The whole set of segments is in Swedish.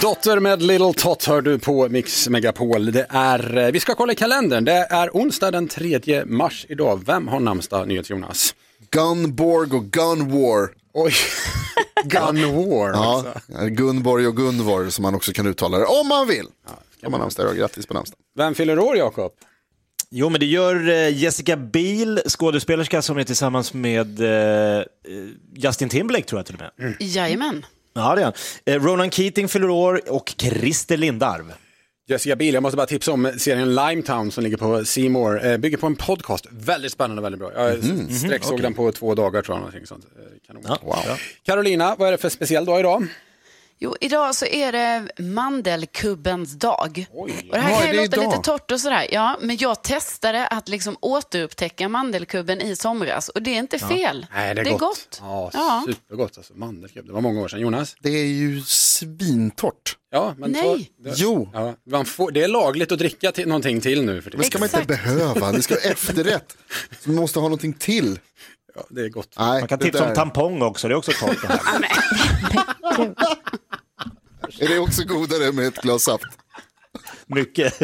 Dotter med Little Tot hör du på Mix Megapol. Vi ska kolla i kalendern. Det är onsdag den 3 mars idag. Vem har namnsdag, Nyhets Jonas? Gunborg och Gunwar. Oj, Gunwar. Ja, Gunborg och Gunwar som man också kan uttala det om man vill. Ja, om man namnsdag, grattis på namnsdag. Vem fyller år, Jakob? Jo, men det gör Jessica Biel, skådespelerska som är tillsammans med Justin Timberlake tror jag till och med. Mm. Jajamän. Ja, det är. Ronan Keating fyller år och Christer Lindarv. Jessica Biel, jag måste bara tipsa om serien Limetown som ligger på C More. Bygger på en podcast, väldigt spännande, väldigt bra. Jag såg den på 2 dagar tror jag, någonting sånt. Kanon. Ja, wow. Ja. Carolina, vad är det för speciell dag idag? Jo, idag så är det mandelkubbens dag. Oj. Och det här kan ju låta lite torrt och sådär. Ja, men jag testade att liksom återupptäcka mandelkubben i somras. Och det är inte fel. Nej, det är gott. Ja, ja, supergott. Alltså, mandelkubb, det var många år sedan, Jonas. Det är ju svintort. Ja, men nej. Jo. Ja, det är lagligt att dricka någonting till nu. För det. Men ska man inte behöva. Det ska vara efterrätt. Så man måste ha någonting till. Ja, det är gott. Nej, man kan tipsa om tampong också. Det är också torrt det här. Är det också godare med ett glas saft? Mycket.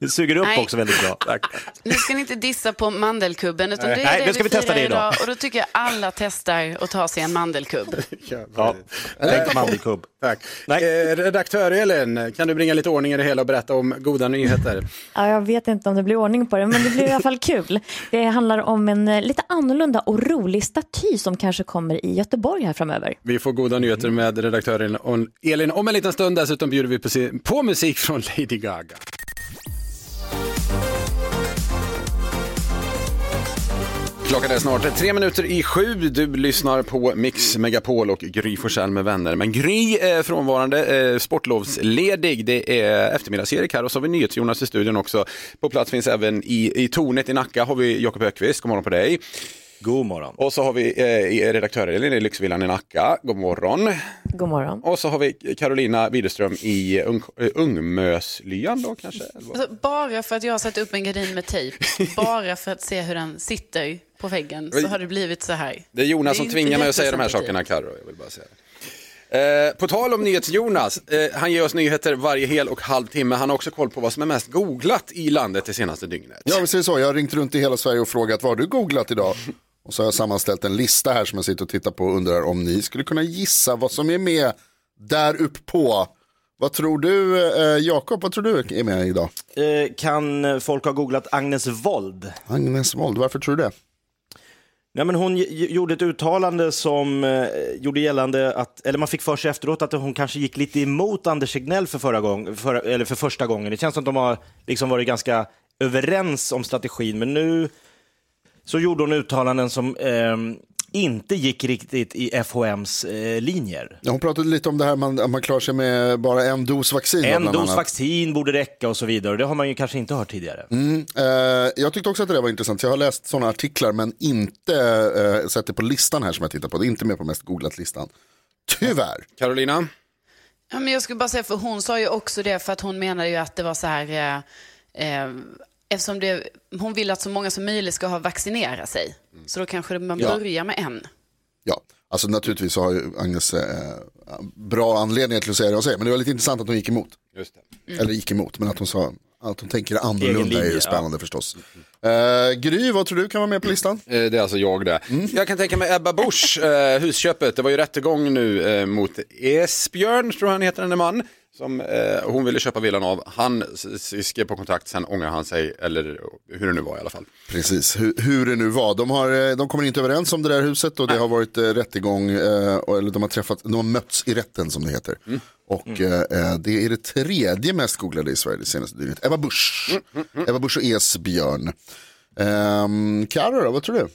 Det suger upp också väldigt bra. Tack. Nu ska ni inte dissa på mandelkubben. Utan det är det nu ska vi testa det idag. Och då tycker jag alla testar att ta sig en mandelkubb. Ja, tänk mandelkubb. Tack. Redaktör Elin, kan du bringa lite ordning i det hela och berätta om goda nyheter? Ja, jag vet inte om det blir ordning på det, men det blir i alla fall kul. Det handlar om en lite annorlunda och rolig staty som kanske kommer i Göteborg här framöver. Vi får goda nyheter med redaktör Elin om en liten stund. Dessutom bjuder vi på musik från Lady Gaga. Klockan är snart 7:03. Du lyssnar på Mix Megapol och Gry Forssell med vänner. Men Gry är frånvarande, sportlovsledig. Det är eftermiddags-Erik här och så har vi Nyhets-Jonas i studion också. På plats finns även i tornet i Nacka har vi Jakob Hökqvist. God morgon på dig. God morgon. Och så har vi redaktör-Elin i Lyxvillan i Nacka. God morgon. God morgon. Och så har vi Carolina Widerström i Ungmöslyan då kanske. Alltså, bara för att jag har satt upp en gardin med tejp. Bara för att se hur den sitter på väggen så har det blivit så här. Det är Jonas som tvingar mig att säga de här sakerna, Karo. Jag vill bara säga det. På tal om Nyhets Jonas. Han ger oss nyheter varje hel och halv timme. Han har också koll på vad som är mest googlat i landet det senaste dygnet. Ja, vi säger så. Jag har ringt runt i hela Sverige och frågat vad har du googlat idag? Och så har jag sammanställt en lista här som jag sitter och tittar på och undrar om ni skulle kunna gissa vad som är med där uppe på. Vad tror du, Jakob, vad tror du är med idag? Kan folk ha googlat Agnes Wold? Agnes Wold, varför tror du det? Ja, men hon gjorde ett uttalande som gjorde gällande att, eller man fick för sig efteråt att hon kanske gick lite emot Anders Tegnell för första gången. Det känns som att de har liksom varit ganska överens om strategin, men nu så gjorde hon uttalanden som inte gick riktigt i FHMs linjer. Ja, hon pratade lite om det här man klarar sig med bara en dos vaccin. En dos vaccin borde räcka och så vidare. Det har man ju kanske inte hört tidigare. Jag tyckte också att det var intressant. Jag har läst sådana artiklar men inte sett det på listan här som jag tittar på. Det är inte med på mest googlat-listan. Tyvärr. Carolina? Ja, men jag skulle bara säga, för hon sa ju också det för att hon menade ju att det var så här... eftersom hon vill att så många som möjligt ska ha vaccinera sig. Så då kanske man börjar med en. Ja, alltså naturligtvis har ju Agnes bra anledning till att säga det hon säger. Men det var lite intressant att hon gick emot. Just det. Eller gick emot, men att hon sa att hon tänker annorlunda linje, är ju spännande förstås. Gry, vad tror du kan vara med på listan? Det är alltså jag där. Jag kan tänka mig Ebba Busch, husköpet. Det var ju rättegång nu mot Esbjörn, tror han heter den där man. som hon ville köpa villan av. Han skrev på kontrakt, sen ångrar han sig, eller hur det nu var i alla fall. Precis, hur det nu var. De kommer inte överens om det där huset och det har varit rättegång, eller de har mötts i rätten som det heter. Mm. Och det är det tredje mest googlade i Sverige det senaste dygnet. Ebba Busch. Ebba Busch och Esbjörn. Karo då, vad tror du?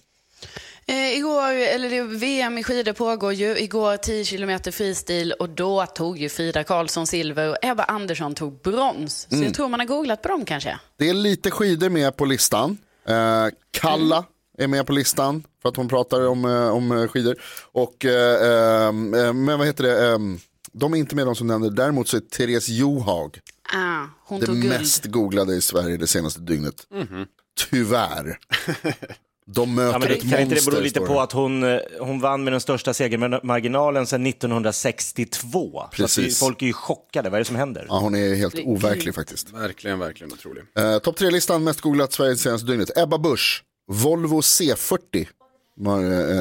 VM i skidor pågår ju. Igår 10 kilometer freestil och då tog ju Frida Karlsson silver och Ebba Andersson tog brons. Så jag tror man har googlat på dem kanske. Det är lite skidor med på listan. Kalla är med på listan för att hon pratar om skidor. Och, men vad heter det? De är inte med de som nämnde. Däremot så är Therese Johaug hon det tog mest googlade i Sverige det senaste dygnet. Mm-hmm. Tyvärr. De möter ett monster. Kan inte det bero lite på att hon vann med den största segermarginalen sedan 1962? Precis. Folk är ju chockade. Vad är det som händer? Ja, hon är helt overklig faktiskt. Verkligen, verkligen otrolig. Topp 3-listan, mest googlat Sveriges senaste dygnet. Ebba Busch, Volvo C40.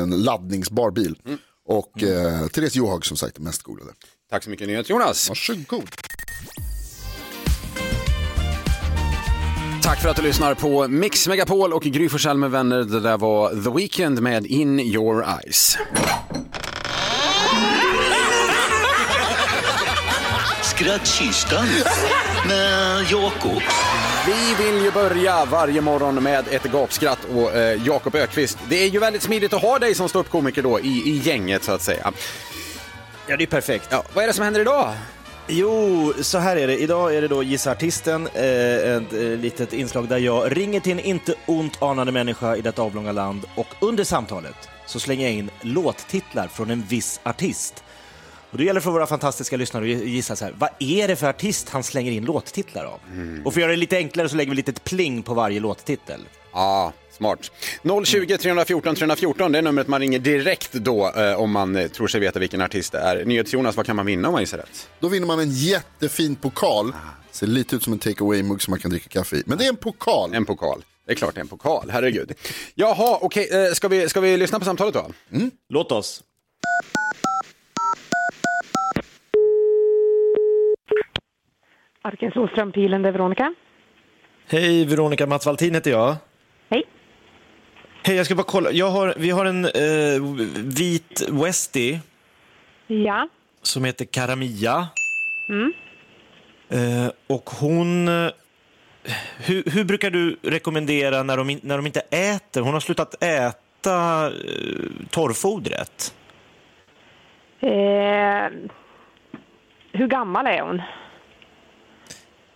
En laddningsbar bil. Mm. Och Therese Johaug som sagt mest googlade. Tack så mycket Nyhets Jonas. Varsågod. Tack för att du lyssnar på Mix Megapol och Gry Forssell med vänner. Det där var The Weeknd med In Your Eyes. Skrattkistan med Jakob. Vi vill ju börja varje morgon med ett gapskratt och Jakob Hökqvist. Det är ju väldigt smidigt att ha dig som ståuppkomiker då i gänget så att säga. Ja, det är perfekt. Ja, vad är det som händer idag? Jo, så här är det. Idag är det då Gissa Artisten, ett litet inslag där jag ringer till en inte ont anande människa i detta avlånga land och under samtalet så slänger jag in låttitlar från en viss artist. Och det gäller för våra fantastiska lyssnare att gissa så här, vad är det för artist han slänger in låttitlar av? Mm. Och för att göra det lite enklare så lägger vi lite pling på varje låttitel. Ja, smart. 020 314 314, det är numret man ringer direkt då om man tror sig veta vilken artist det är. Nyhets Jonas, vad kan man vinna om man gissar rätt? Då vinner man en jättefin pokal. Ser lite ut som en takeaway-mugg som man kan dricka kaffe i. Men det är en pokal. En pokal. Det är klart det är en pokal, herregud. Jaha, okej. Ska vi lyssna på samtalet då? Mm. Låt oss. Arkens Åström, Pilen, det är Veronica. Hej Veronica, Mats Valtin heter jag. Hej. Hej, jag ska bara kolla. Vi har en vit Westie. Ja. Som heter Karamia. Mm. Och hon... Hur brukar du rekommendera när de inte äter? Hon har slutat äta torrfodret. Hur gammal är hon?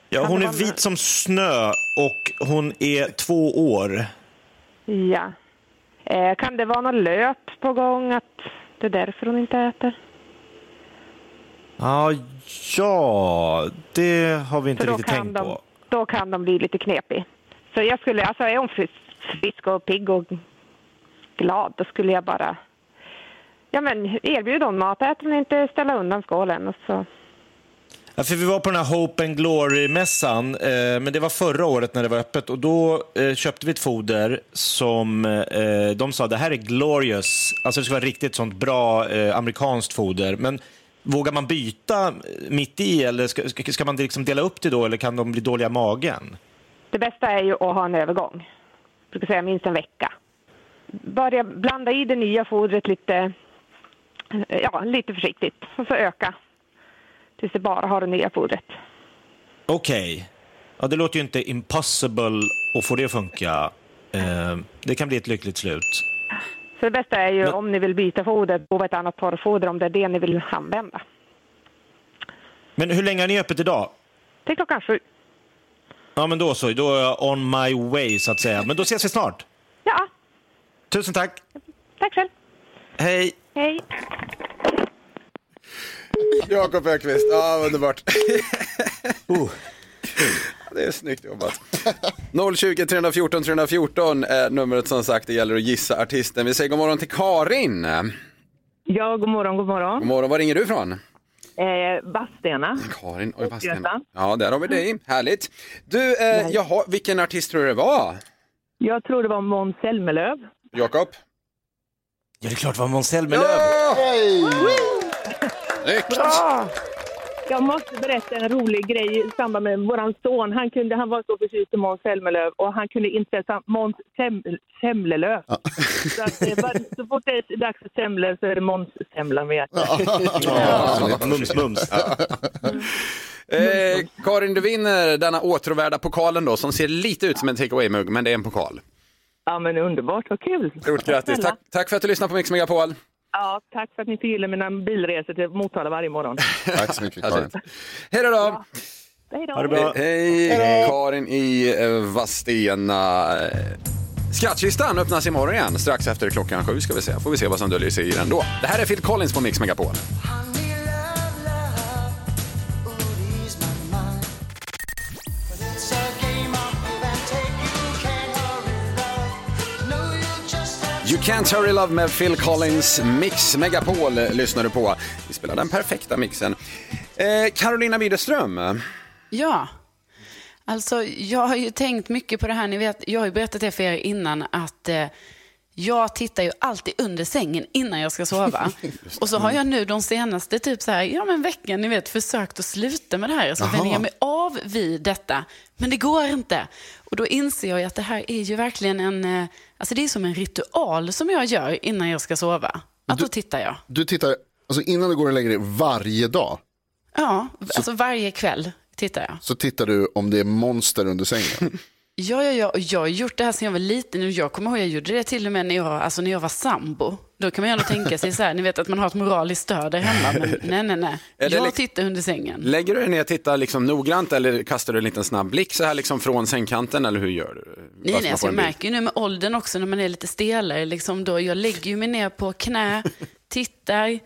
Ja, hon är vit som snö och hon är 2 år. Ja. Kan det vara något löp på gång att det är därför hon inte äter? Ja, det har vi inte riktigt tänkt på. Då kan de bli lite knepig. Så jag skulle, alltså är hon frisk och pigg och glad, då skulle jag bara erbjuda hon mat, äter hon inte, ställa undan skålen och så. Ja, för vi var på den här Hope and Glory-mässan, men det var förra året när det var öppet och då köpte vi ett foder som de sa, det här är glorious, alltså det ska vara riktigt sånt bra amerikanskt foder, men vågar man byta mitt i eller ska man liksom dela upp det då eller kan de bli dåliga i magen? Det bästa är ju att ha en övergång, jag brukar säga minst en vecka. Börja blanda i det nya fodret lite försiktigt och så öka. Tills det bara har det nya fodret. Okej. Ja, det låter ju inte impossible att få det att funka. Det kan bli ett lyckligt slut. Så det bästa är ju om ni vill byta foder på ett annat torrfoder om det är det ni vill använda. Men hur länge är ni öppet idag? Till klockan 7. Ja, men då är jag on my way så att säga. Men då ses vi snart. Ja. Tusen tack. Tack själv. Hej. Hej. Jakob Hökqvist, underbart. Det är snyggt jobbat. 020 314 314 är numret som sagt, det gäller att gissa artisten. Vi säger god morgon till Karin. Ja, god morgon, god morgon. God morgon, var ringer du från? Bastena. Karin, oj Bastena. Ja, där har vi dig, härligt. Du, vilken artist tror du det var? Jag tror det var Måns Hemlelöv. Jakob? Ja, det är klart det var Måns Hemlelöv. Ja! Snyggt! Bra! Jag måste berätta en rolig grej i samband med våran son. Han var så förtjust i Måns Hemlelöv och han kunde inte säga Måns Hemlelöv. Ja. Så att det var, så fort det är dags för semlor så är det Måns semla med. Mums, mums. Karin, du vinner denna återvärda pokalen då, som ser lite ut som en takeaway-mugg, men det är en pokal. Ja, men underbart, vad kul. Stort grattis. Tack för att du lyssnade på Mix Megapol. Ja, tack för att ni förgyller mina bilresor till Motala varje morgon. Tack så mycket, Karin. Hej då! Ja. Hej då. Ha det bra. Hej. Karin i Bastena. Skattkistan öppnas imorgon igen, strax efter 7:00 ska vi se. Får vi se vad som döljer sig i den då. Det här är Phil Collins på Mix Megapol. You Can't Hurry Love med Phil Collins. Mix Megapol lyssnar du på. Vi spelar den perfekta mixen. Carolina Widerström. Ja, alltså jag har ju tänkt mycket på det här. Ni vet, jag har ju berättat det för er innan att jag tittar ju alltid under sängen innan jag ska sova. Och så har jag nu de senaste typ så här, veckan, ni vet, försökt att sluta med det här. Så vänjer jag mig av vid detta. Men det går inte. Och då inser jag att det här är ju verkligen en... Alltså det är som en ritual som jag gör innan jag ska sova. Att då tittar jag. Du tittar, alltså innan du går och lägger dig varje dag? Ja, alltså varje kväll tittar jag. Så tittar du om det är monster under sängen? Ja. Och jag har gjort det här sedan jag var liten. Jag kommer ihåg, jag gjorde det till och med när jag var sambo. Då kan man ju ändå tänka sig så här, ni vet att man har ett moraliskt stöd där hemma. Men nej. Jag tittar under sängen. Lägger du dig ner och tittar liksom noggrant eller kastar du en liten snabb blick så här liksom från sängkanten, eller hur gör du? Nej, alltså jag märker ju nu med åldern också när man är lite stelare liksom, då jag lägger ju mig ner på knä, tittar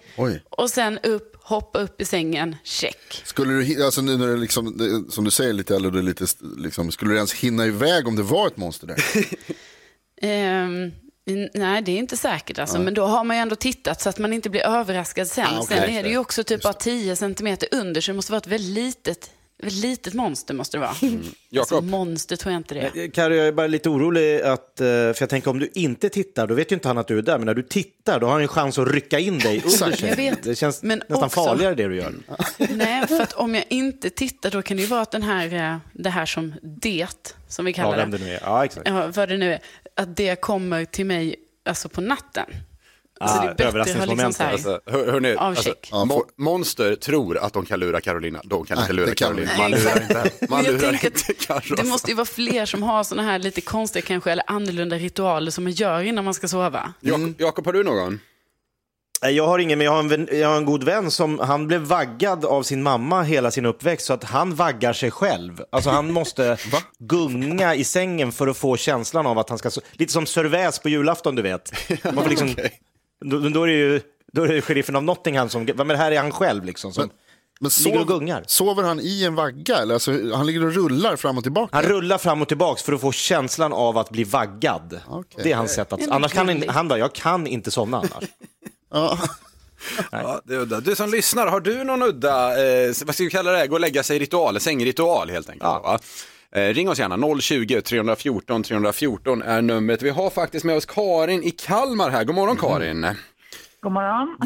och sen upp, hoppa upp i sängen, check. Skulle du, alltså nu när det liksom, det, som du säger lite, eller du lite liksom, skulle du ens hinna iväg om det var ett monster där? Nej, det är inte säkert alltså. Men då har man ju ändå tittat så att man inte blir överraskad sen. Sen är det ju också typ bara 10 centimeter under, så det måste vara ett väldigt litet monster måste det vara. Jakob. Alltså, monster tror jag inte det. Karo, jag är bara lite orolig att, för jag tänker om du inte tittar, då vet ju inte han att du är där. Men när du tittar, då har han en chans att rycka in dig under sig. Det känns men nästan också farligare det du gör. Nej, för att om jag inte tittar, då kan det ju vara att det här som vi kallar det nu är. Ja, exakt. Ja, vad det nu är. Att det kommer till mig alltså på natten. Så det är överraskningsmoment. Alltså, hörni, monster tror att de kan lura Carolina. De kan inte lura Carolina. Man lurar inte. Det måste ju vara fler som har såna här lite konstiga kanske, eller annorlunda ritualer som man gör innan man ska sova. Jakob, har du någon? Jag har ingen, men jag har en god vän som han blev vaggad av sin mamma hela sin uppväxt, så att han vaggar sig själv. Alltså han måste gunga i sängen för att få känslan av att han ska... Lite som Cervais på julafton, du vet. Man får liksom, då är det sheriffen av Nottingham som... Men här är han själv liksom som... Men sover han i en vagga? Eller? Alltså, han ligger och rullar fram och tillbaka? Han rullar fram och tillbaka för att få känslan av att bli vaggad. Okay. Det är hans sätt att... Annars kan jag kan inte somna annars. Ja, det är udda. Du som lyssnar, har du någon udda vad ska vi kalla det? Gå och lägga sig ritual, sängritual helt enkelt, va? Ring oss gärna, 020 314 314 är numret. Vi har faktiskt med oss Karin i Kalmar här. God morgon, Karin. God morgon.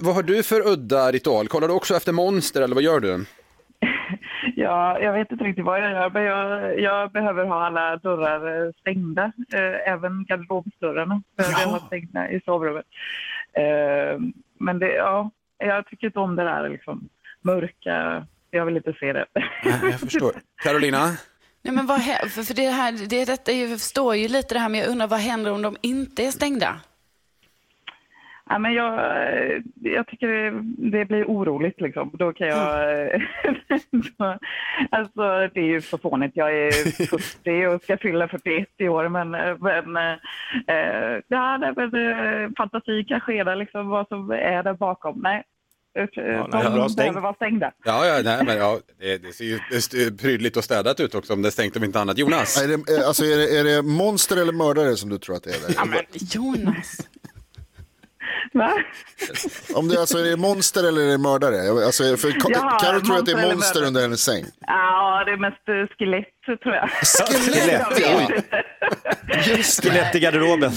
Vad har du för udda ritual? Kollar du också efter monster eller vad gör du? Ja, jag vet inte riktigt vad jag gör, men jag behöver ha alla dörrar stängda, även garderobsdörrarna behöver jag ha stängda i sovrummet. Men det, jag tycker inte om det där liksom mörka, jag vill inte se det. Nej, jag förstår. Carolina? Nej, men för det här, detta är ju, jag förstår ju lite det här, men jag undrar vad händer om de inte är stängda? Ja, men jag tycker det blir oroligt liksom. Då kan jag... alltså det är ju så fånigt. Jag är 40 och ska fylla 41 i år. Men fantasi kan skeda liksom, vad som är där bakom. Nej. De behöver vara stängda. Det ser ju prydligt och städat ut också om det är stängt om inte annat. Jonas? Är det monster eller mördare som du tror att det är där? Ja, men Jonas... Om det alltså är det monster eller är det mördare? Alltså, för Karo tror att det är monster under hennes säng. Ja, det är mest skelett tror jag. Skelett? Just skelett i garderoben.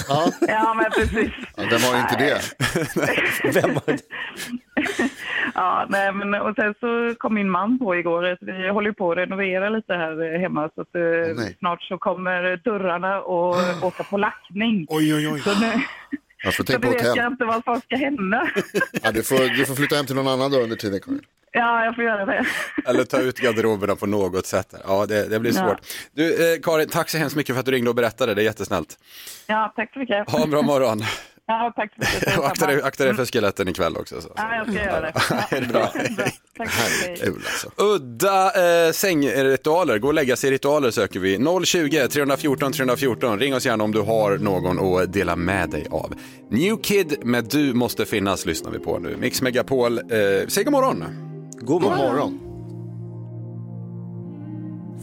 Ja, men precis. Ja, vem har inte det? Vem har det? Ja, nej, men och sen så kom min man på igår. Vi håller på att renovera lite här hemma så att snart så kommer dörrarna och åka på lackning. Oj, oj, oj. Så nu... Jag får tänka på hotell. Så vet jag inte vad som ska hända. Ja, du får flytta hem till någon annan då under tiden, Karin. Ja, jag får göra det. Eller ta ut garderoberna på något sätt. Ja, det blir svårt. Du, Karin, tack så hemskt mycket för att du ringde och berättade. Det är jättesnällt. Ja, tack så mycket. Ha en bra morgon. Ja, tack så mycket. Akta dig för skeletten ikväll också. Så. Ja, jag ska göra det. Ja, bra. Tack så mycket. Udda sängritualer. Gå och lägga sig ritualer söker vi. 020-314-314. Ring oss gärna om du har någon att dela med dig av. New Kid med Du måste finnas lyssnar vi på nu. Mix Megapol. Säg god morgon. God morgon.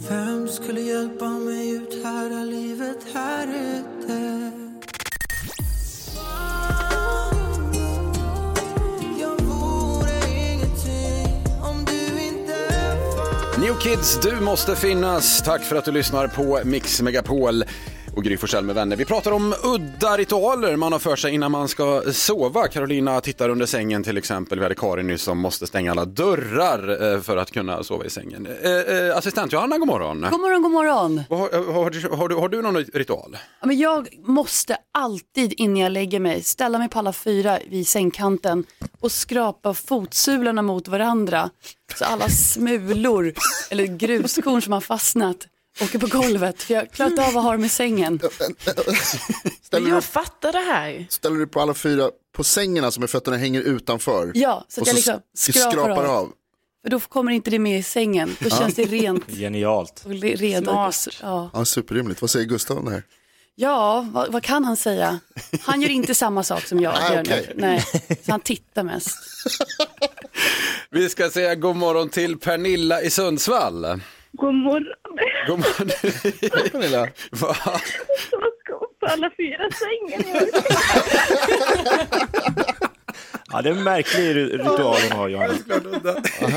Vem skulle hjälpa mig ut här i livet här ute? New Kids, du måste finnas. Tack för att du lyssnar på Mix Megapol och Gry Forssell med vänner. Vi pratar om udda ritualer man har för sig innan man ska sova. Carolina tittar under sängen till exempel. Vi hade Karin nu som måste stänga alla dörrar för att kunna sova i sängen. Assistent Johanna, god morgon. God morgon, god morgon. Har du någon ritual? Ja, men jag måste alltid innan jag lägger mig ställa mig på alla fyra vid sängkanten och skrapa fotsulorna mot varandra. Så alla smulor eller gruskorn som har fastnat åker på golvet, för jag klart av att ha dem i sängen. Jag fattar det här. Ställer du på alla fyra på sängen som är fötterna hänger utanför? Ja, så att jag liksom skrapar av. För då kommer inte det med i sängen. Då känns det rent. Genialt. Och smart. Ja, superrimligt. Vad säger Gustav om det här? Ja, vad kan han säga? Han gör inte samma sak som jag gör nu. Nej, så han tittar mest. Vi ska säga god morgon till Pernilla i Sundsvall. God morgon. God morgon. Pernilla. Va? Jag var skåp på alla fyra sängen. Ja, det är en märklig ritual hon har, Johanna.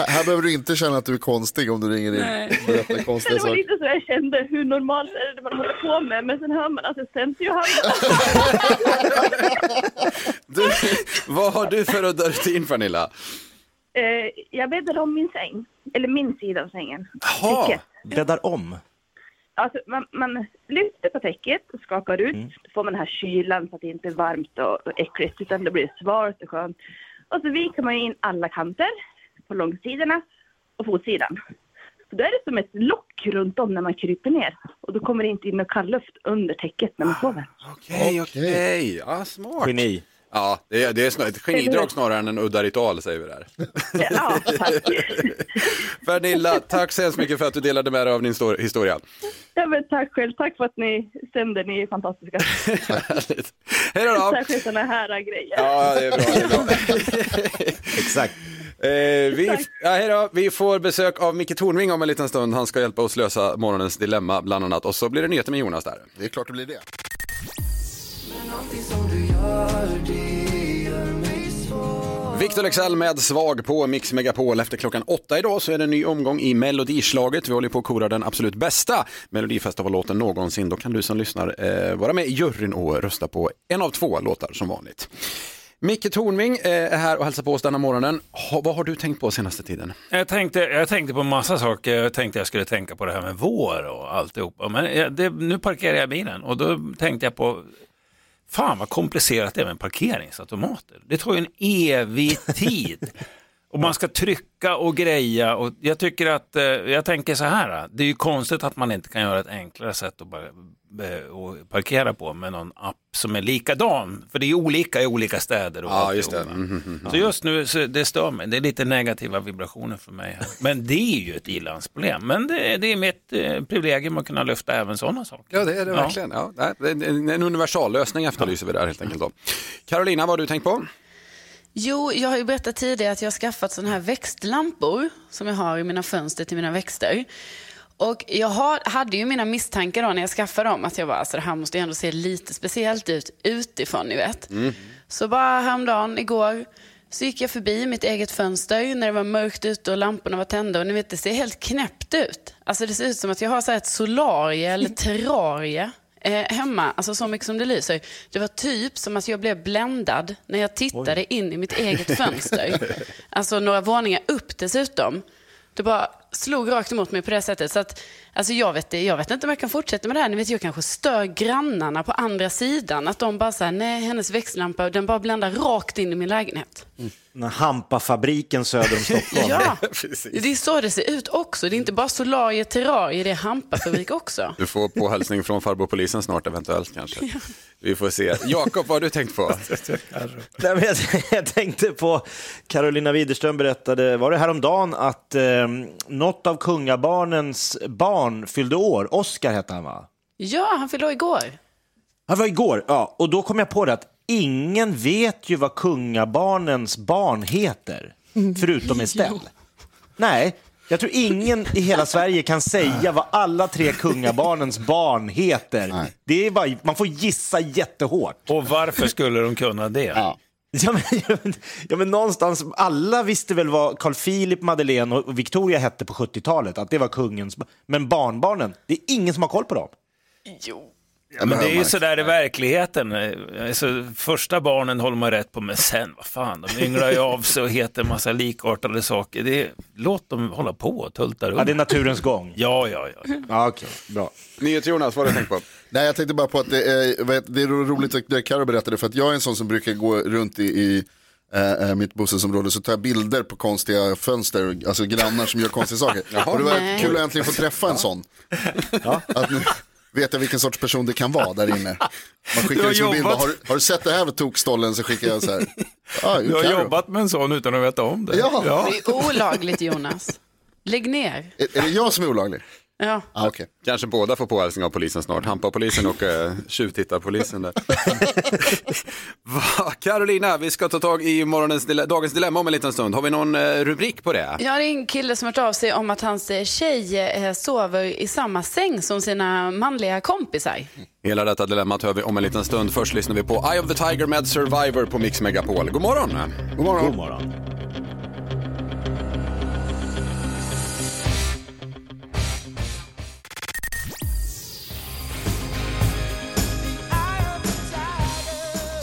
Här behöver du inte känna att du är konstig om du ringer in. Det var lite så jag kände hur normalt är det man håller på med. Men sen hör man att det ju Johanna. Vad har du för att dörra in, Pernilla? Jag bäddar om min säng. Eller min sida av sängen. Jaha, bäddar om. Alltså, man lyfter på täcket och skakar ut. Då får man den här kylan så att det inte är varmt och äckligt, utan det blir svart och skönt. Och så viker man in alla kanter på långsidorna och fotsidan. Så då är det som ett lock runt om när man kryper ner. Och då kommer det inte in någon kall luft under täcket när man sover. Okej. Ja, smart. Geni. Ja, det är ett genidrag snarare än en udda ritual, säger vi där. Ja, tack. Pernilla, tack så hemskt mycket för att du delade med dig av din historia. Ja, men tack själv. Tack för att ni stämde. Ni är fantastiska. Hej då. Särskilt sådana här grejer. Ja, det är bra. Det är bra. Exakt. Vi får besök av Micke Tornving om en liten stund. Han ska hjälpa oss lösa morgonens dilemma bland annat. Och så blir det nyheter med Jonas där. Det är klart det blir det. Victor Lexell med Svag på Mix Megapol. Efter klockan 8 idag så är det en ny omgång i Melodislaget. Vi håller på att kora den absolut bästa Melodifestivalen någonsin. Då kan du som lyssnar vara med i juryn och rösta på en av två låtar som vanligt. Micke Tornving är här och hälsar på oss denna morgonen. Vad har du tänkt på senaste tiden? Jag tänkte på en massa saker. Jag tänkte jag skulle tänka på det här med vår och alltihopa. Men nu parkerar jag bilen och då tänkte jag på... Fan vad komplicerat det är med parkeringsautomater. Det tar ju en evig tid. Och man ska trycka och greja. Och jag tycker att, jag tänker så här. Det är ju konstigt att man inte kan göra ett enklare sätt att och parkera på med någon app som är likadan. För det är ju olika i olika städer. Och just det. Så just nu, så det stör mig. Det är lite negativa vibrationer för mig här. Men det är ju ett ilandsproblem. Men det är mitt privilegium att kunna lyfta även sådana saker. Ja, det är det verkligen. Ja. Ja, det är en universallösning efterlyser vi där helt enkelt då. Carolina, vad har du tänkt på? Jo, jag har ju berättat tidigare att jag har skaffat sådana här växtlampor som jag har i mina fönster till mina växter. Och jag hade ju mina misstankar då när jag skaffade dem att jag bara, alltså det här måste ju ändå se lite speciellt ut utifrån, ni vet. Mm. Så bara häromdagen, igår, så gick jag förbi mitt eget fönster när det var mörkt ute och lamporna var tända. Och ni vet, det ser helt knäppt ut. Alltså det ser ut som att jag har så här ett solarie eller terrarie hemma, alltså så mycket som det lyser. Det var typ som att jag blev bländad när jag tittade in i mitt eget fönster. Alltså några våningar upp dessutom. Det bara slog rakt emot mig på det sättet. Så att, alltså jag vet inte om jag kan fortsätta med det här. Ni vet, jag kanske stör grannarna på andra sidan. Att de bara så här, nej, hennes växtlampa, den bara bländar rakt in i min lägenhet. Mm. Hampafabriken söder om Stockholm. Ja, precis. Det är så det ser ut också. Det är inte bara solarier, terrarier, det är hampafabrik också. Du får påhälsning från farbror polisen snart eventuellt kanske. Ja. Vi får se. Jakob, vad har du tänkt på? Jag tänkte på, Carolina Widerström berättade, var det häromdagen, att något av kungabarnens barn fyllde år. Oscar hette han, va? Ja, han fyllde igår. Han var igår, ja. Och då kom jag på det att ingen vet ju vad kungabarnens barn heter. Förutom Estelle. Nej, jag tror ingen i hela Sverige kan säga vad alla tre kungabarnens barn heter. Nej. Det är bara, man får gissa jättehårt. Och varför skulle de kunna det? Ja. Ja men någonstans, alla visste väl vad Carl Philip, Madeleine och Victoria hette på 70-talet, att det var kungens, men barnbarnen, det är ingen som har koll på dem. Jo. Ja, men det är ju så där i verkligheten. Alltså, första barnen håller man rätt på, men sen, vad fan, de ynglar ju av sig och heter en massa likartade saker. Låt dem hålla på och tulta runt. Ja, det är naturens gång. Ja. Ja, okej, bra. Nyhets Jonas, vad har du tänkt på? Nej, jag tänkte bara på att det är roligt att det Karo berättade, för att jag är en sån som brukar gå runt i mitt bostadsområde, så tar jag bilder på konstiga fönster, alltså grannar som gör konstiga saker. Och det var kul att äntligen få träffa en sån. Ja. Att nu, vet jag vilken sorts person det kan vara där inne. Man skickar liksom bilder. Har du sett det här med tokstollen, så skickar jag så här. Du har jobbat med en sån utan att veta om det. Ja. Det är olagligt, Jonas. Lägg ner. Är det jag som är olaglig? Ja. Ah, okay. Kanske båda får påhälsning av polisen snart. Hampa polisen och tjuvtittar polisen där. Va, Carolina, vi ska ta tag i dagens dilemma om en liten stund. Har vi någon rubrik på det? Ja, det är en kille som hört av sig om att hans tjej sover i samma säng som sina manliga kompisar. Hela detta dilemmat hör vi om en liten stund. Först lyssnar vi på Eye of the Tiger med Survivor på Mix Megapol. God morgon. God morgon. God morgon.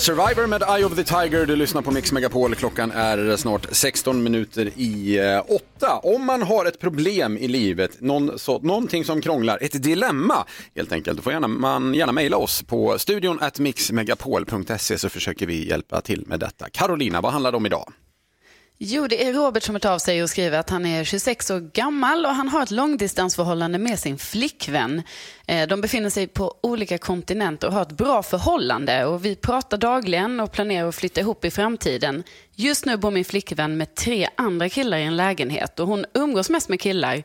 Survivor med Eye of the Tiger. Du lyssnar på Mix Megapol. Klockan är snart 16 minuter i 8. Om man har ett problem i livet, någonting som krånglar, ett dilemma helt enkelt, då får man gärna mejla oss på studion@mixmegapol.se, så försöker vi hjälpa till med detta. Carolina, vad handlar det om idag? Jo, det är Robert som har tagit av sig och skriver att han är 26 år gammal och han har ett långdistansförhållande med sin flickvän. De befinner sig på olika kontinenter och har ett bra förhållande, och vi pratar dagligen och planerar att flytta ihop i framtiden. Just nu bor min flickvän med 3 andra killar i en lägenhet, och hon umgås mest med killar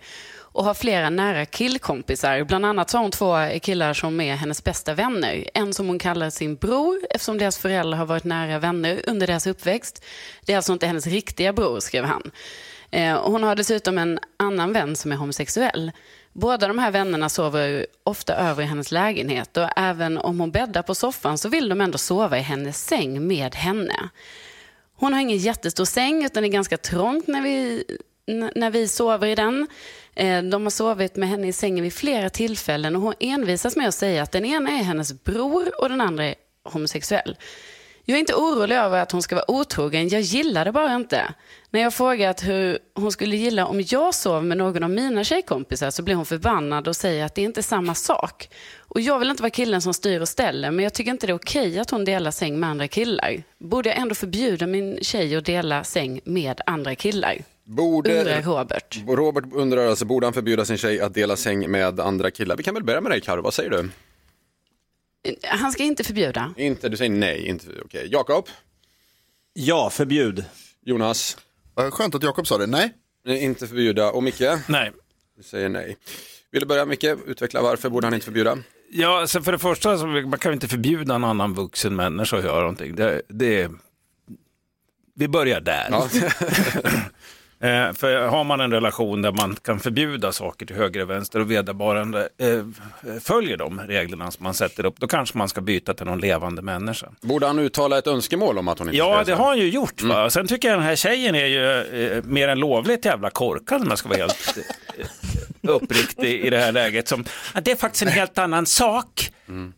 och har flera nära killkompisar. Bland annat har hon 2 killar som är hennes bästa vänner. En som hon kallar sin bror, eftersom deras föräldrar har varit nära vänner under deras uppväxt. Det är alltså inte hennes riktiga bror, skrev han. Hon har dessutom en annan vän som är homosexuell. Båda de här vännerna sover ofta över i hennes lägenhet, och även om hon bäddar på soffan så vill de ändå sova i hennes säng med henne. Hon har ingen jättestor säng, utan det är ganska trångt när vi sover i den. De har sovit med henne i sängen vid flera tillfällen, och hon envisas med att säga att den ena är hennes bror och den andra är homosexuell. Jag är inte orolig över att hon ska vara otrogen, jag gillar det bara inte. När jag frågat hur hon skulle gilla om jag sov med någon av mina tjejkompisar, så blir hon förbannad och säger att det inte är samma sak. Och jag vill inte vara killen som styr och ställer, men jag tycker inte det är okej att hon delar säng med andra killar. Borde jag ändå förbjuda min tjej att dela säng med andra killar? Undrar Robert. Robert undrar alltså, borde han förbjuda sin tjej att dela säng med andra killar? Vi kan väl börja med dig, Karo, vad säger du? Han ska inte förbjuda. Inte, du säger nej, inte okej. Jakob? Ja, förbjud. Jonas? Skönt att Jakob sa det, nej. Inte förbjuda. Och Micke? Nej. Du säger nej. Vill du börja, Micke? Utveckla varför borde han inte förbjuda? Ja, så för det första, så man kan ju inte förbjuda en annan vuxen människa att göra någonting. Vi börjar där. Ja. För har man en relation där man kan förbjuda saker till höger och vänster och vederbörande följer de reglerna som man sätter upp, då kanske man ska byta till någon levande människa. Borde han uttala ett önskemål om att hon inte ska? Ja, det har han ju gjort. Mm. Va? Sen tycker jag den här tjejen är ju mer än lovligt jävla korkad, om jag ska vara helt uppriktig i det här läget. Som, det är faktiskt en helt annan sak.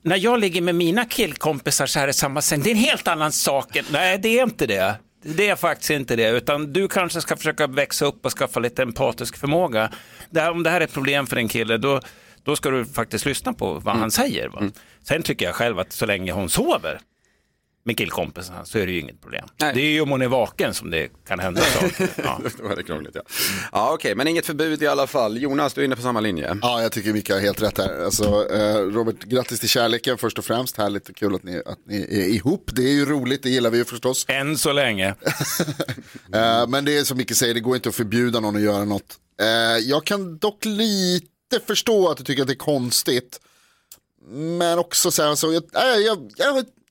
När jag ligger med mina killkompisar så här i samma säng, det är en helt annan sak. Nej, det är inte det. Det är faktiskt inte det, utan du kanske ska försöka växa upp och skaffa lite empatisk förmåga. Om det här är ett problem för en kille, då ska du faktiskt lyssna på vad han säger. Va? Sen tycker jag själv att så länge hon sover med killkompisarna så är det ju inget problem. Nej. Det är ju om hon är vaken som det kan hända saker. Ja. Då är det krångligt, ja. Ja, okej, men inget förbud i alla fall. Jonas, du är inne på samma linje. Ja, jag tycker Mika har helt rätt här. Alltså, Robert, grattis till kärleken först och främst. Härligt och kul att ni är ihop. Det är ju roligt, det gillar vi ju förstås. Än så länge. Men det är som Mika säger, det går inte att förbjuda någon att göra något. Jag kan dock lite förstå att du tycker att det är konstigt. Men också så här, alltså,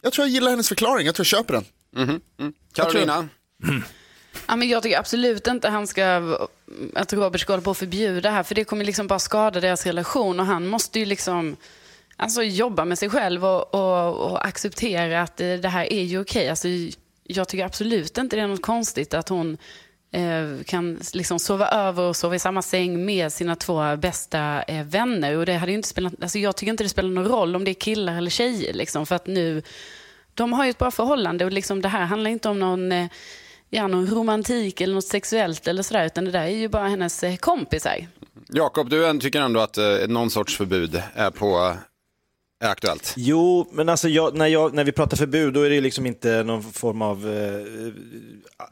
jag tror jag gillar hennes förklaring. Jag tror jag köper den. Carolina? Ja, men jag tycker absolut inte att Robert ska hålla på att förbjuda det här. För det kommer liksom bara skada deras relation. Och han måste ju liksom jobba med sig själv och acceptera att det här är ju okej. Alltså, jag tycker absolut inte det är något konstigt att hon kan liksom sova över och sova i samma säng med sina två bästa vänner, och det hade ju inte spelat, alltså jag tycker inte det spelar någon roll om det är killar eller tjejer liksom, för att nu de har ju ett bra förhållande och liksom det här handlar inte om någon romantik eller något sexuellt eller sådär, utan det där är ju bara hennes kompisar. Jakob, du tycker ändå att någon sorts förbud är på aktuellt. Jo, men alltså när vi pratar förbud, då är det liksom inte någon form av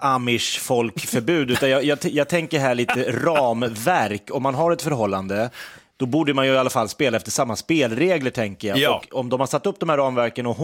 Amish-folkförbud, utan jag tänker här lite ramverk. Om man har ett förhållande, då borde man ju i alla fall spela efter samma spelregler, tänker jag. Ja. Och om de har satt upp de här ramverken och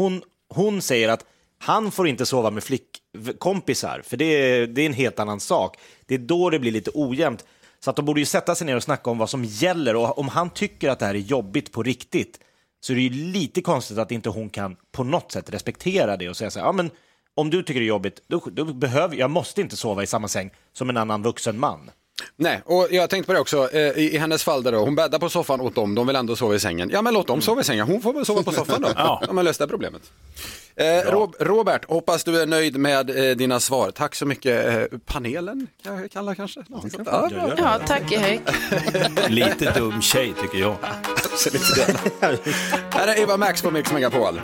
hon säger att han får inte sova med flickkompisar, för det är en helt annan sak. Det är då det blir lite ojämnt. Så att de borde ju sätta sig ner och snacka om vad som gäller, och om han tycker att det här är jobbigt på riktigt, så det är ju lite konstigt att inte hon kan på något sätt respektera det och säga så här, ja men om du tycker det är jobbigt, då behöver jag måste inte sova i samma säng som en annan vuxen man. Nej, och jag tänkte på det också i hennes fall där då, hon bäddar på soffan åt dem, de vill ändå sova i sängen. Ja men låt dem sova i sängen, hon får väl sova på soffan då. Ja, de har löst det problemet. Robert, hoppas du är nöjd med dina svar. Tack så mycket. Panelen kan jag kalla kanske. Ja, tack hej. Lite dum tjej tycker jag. Här är Eva Max på Mix Megapol.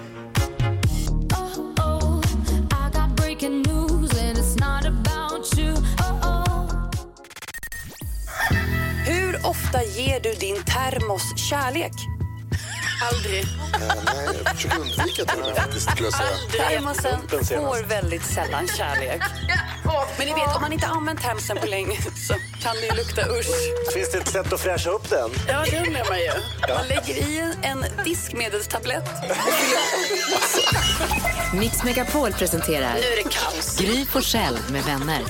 Hur ofta ger du din termos kärlek? Aldrig. Nej, jag försöker undvika att det faktiskt skulle jag säga. Termosen får väldigt sällan kärlek. Men ni vet, om man inte använt termosen på länge så kan det ju lukta usch. Finns det ett sätt att fräscha upp den? Ja, det undrar man ju. Man lägger i en diskmedelstablett. Mix Megapol presenterar Nu är det kaos. Gry Forssell med vänner.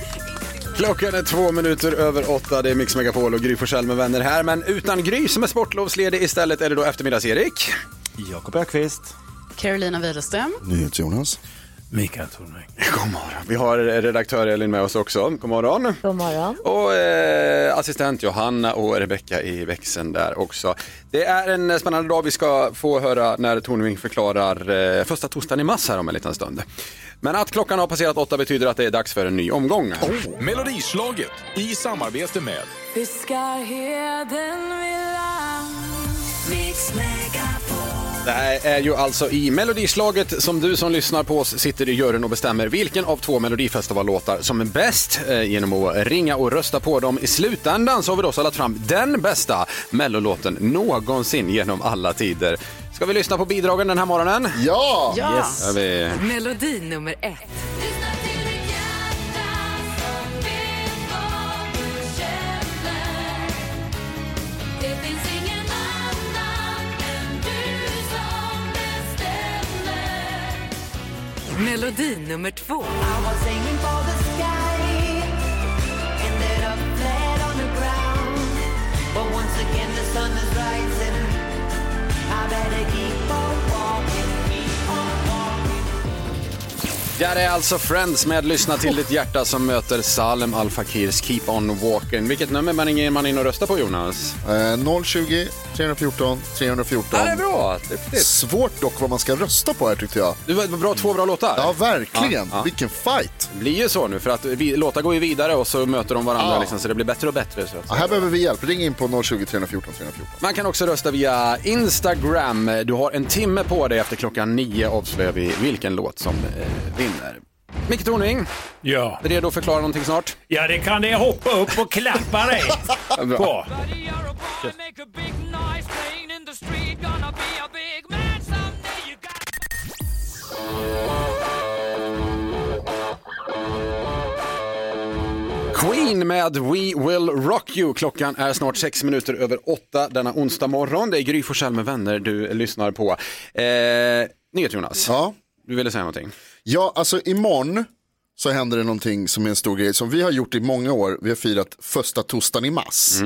Klockan är 8:02. Det är Mix Megapol och Gry Forssell med vänner här. Men utan Gry som är sportlovsledig istället är det då eftermiddags-Erik. Jakob Hökqvist. Carolina Widerström. Nyhets Jonas. Mikael Tornving. God morgon. Vi har redaktör Elin med oss också. God morgon. God morgon. Och assistent Johanna och Rebecka i växeln där också. Det är en spännande dag. Vi ska få höra när Tornving förklarar första torsdagen i mars här om en liten stund. Men att klockan har passerat 8 betyder att det är dags för en ny omgång. Oh. Melodislaget i samarbete med Fiskarheden Villa Mix Megapol. Det här är ju alltså i Melodislaget som du som lyssnar på oss sitter i juryn och bestämmer vilken av två Melodifestivallåtar som är bäst genom att ringa och rösta på dem. I slutändan så har vi då satt fram den bästa mellolåten någonsin genom alla tider. Ska vi lyssna på bidragen den här morgonen? Ja! Yes. Yes. Melodi nummer 1. Melodi nummer 2. Ja, det är alltså Friends med Lyssna till ditt hjärta som möter Salem Al-Fakirs Keep on Walking. Vilket nummer man ringer man in och röstar på, Jonas? 020 314 314. Ja, det är bra. Det är svårt dock vad man ska rösta på här, tyckte jag. Det var bra, två bra låtar. Ja, verkligen. Ja, ja. Vilken fight. Det blir ju så nu för att låtar går ju vidare och så möter de varandra liksom, så det blir bättre och bättre. Så här behöver vi hjälp. Ring in på 020 314 314. Man kan också rösta via Instagram. Du har en timme på dig efter klockan 9 avslöjar vi vilken låt som vinner. Micke Tornving, ja. Är det redo att förklara någonting snart? Ja, det kan det. Hoppa upp och klappa dig på. Queen med We Will Rock You. Klockan är snart 6 minuter över 8 denna onsdag morgon. Det är Gry Forssell med vänner du lyssnar på. Nyhets Jonas. Ja. Du ville säga någonting? Ja, alltså imorgon så händer det någonting som är en stor grej som vi har gjort i många år. Vi har firat första tostan i mass.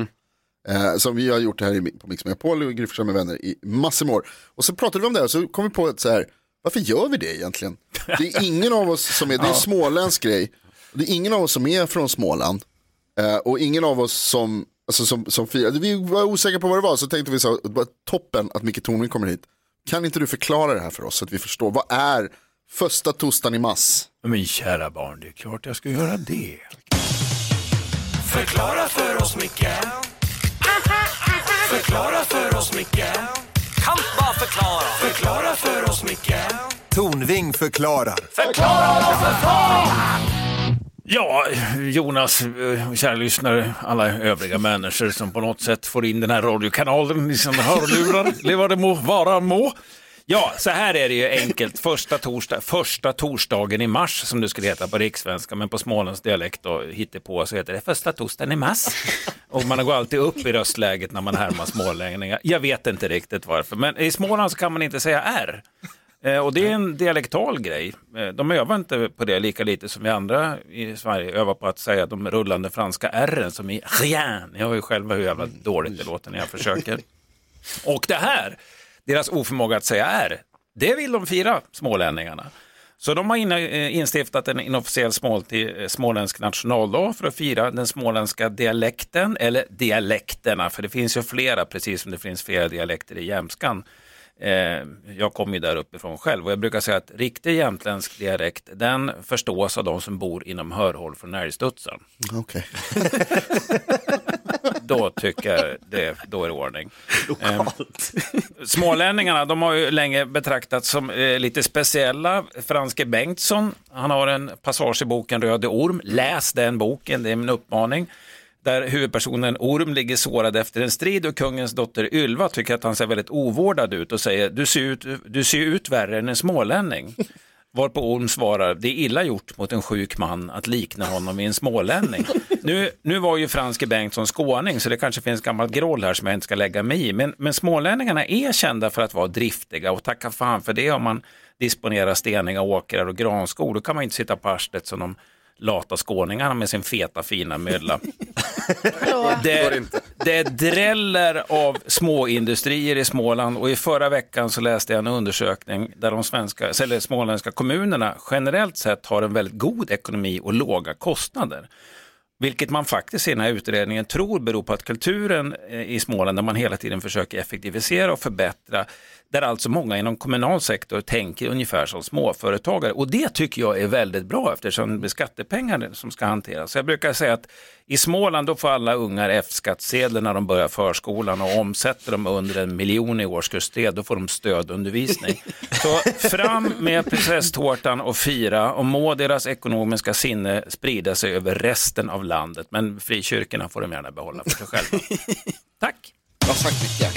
Som vi har gjort det här på Mix Megapol och Gry Forssell med vänner i massor av år. Och så pratade vi om det här och så kom vi på ett så här, varför gör vi det egentligen? Det är ingen av oss som är, det är en småländsk grej. Det är ingen av oss som är från Småland. Och ingen av oss som, alltså, som firar. Vi var osäkra på vad det var så tänkte vi så här, det var toppen att Micke Tornving kommer hit. Kan inte du förklara det här för oss så att vi förstår, vad är första tostan i mass? Men kära barn, det är klart jag ska göra det. Förklara för oss, Micke. Förklara för oss, Micke. Kan bara förklara. Förklara för oss, Micke. Tornving förklarar. Förklara och förklara. Ja, Jonas, kära lyssnare, alla övriga människor som på något sätt får in den här radiokanalen i sina hörlurar, lever det må, vara må. Ja, så här är det ju enkelt. Första torsdagen i mars, som det skulle heta på rikssvenska, men på smålands dialekt och hittepå så heter det första torsdagen i mars. Och man går alltid upp i röstläget när man härmar smålänningar. Jag vet inte riktigt varför, men i Småland så kan man inte säga R. Och det är en dialektal grej. De övar inte på det lika lite som vi andra i Sverige övar på att säga de rullande franska R'n som i rien. Jag har ju själv hur jävla dåligt det låter när jag försöker. Och det här, deras oförmåga att säga R, det vill de fira, smålänningarna. Så de har instiftat en inofficiell småländsk nationaldag för att fira den småländska dialekten, eller dialekterna, för det finns ju flera, precis som det finns flera dialekter i jämskan. Jag kommer ju där uppifrån själv och jag brukar säga att riktig jämtländsk dialekt, den förstås av de som bor inom hörhåll från älgstutsen. Okej. Då tycker jag det, då är det ordning. Lokalt. Smålänningarna, de har ju länge betraktats som lite speciella. Franske Bengtsson, han har en passage i boken Röde Orm. Läs den boken, det är min uppmaning. Där huvudpersonen Orm ligger sårad efter en strid och kungens dotter Ylva tycker att han ser väldigt ovårdad ut och säger du ser ut värre än en smålänning. Varpå Orm svarar, det är illa gjort mot en sjuk man att likna honom i en smålänning. Nu var ju Franske Bengtsson skåning så det kanske finns gammalt grål här som jag inte ska lägga mig i. Men smålänningarna är kända för att vara driftiga och tacka fan för det. Om man disponerar steniga åkrar och granskor då kan man inte sitta på arslet som de lata skåningarna med sin feta fina mödla. Det dräller av småindustrier i Småland och i förra veckan så läste jag en undersökning där de småländska kommunerna generellt sett har en väldigt god ekonomi och låga kostnader. Vilket man faktiskt i den här utredningen tror beror på att kulturen i Småland, där man hela tiden försöker effektivisera och förbättra, där alltså många inom kommunal sektor tänker ungefär som småföretagare. Och det tycker jag är väldigt bra eftersom det är skattepengar som ska hanteras. Så jag brukar säga att i Småland då får alla ungar F-skattsedlar när de börjar förskolan och omsätter de under 1 miljon i årskurs 3, då får de stödundervisning. Så fram med prinsesstårtan och fira och må deras ekonomiska sinne sprida sig över resten av landet. Men frikyrkorna får de gärna behålla för sig själva. Tack! Bra sagt, Micke.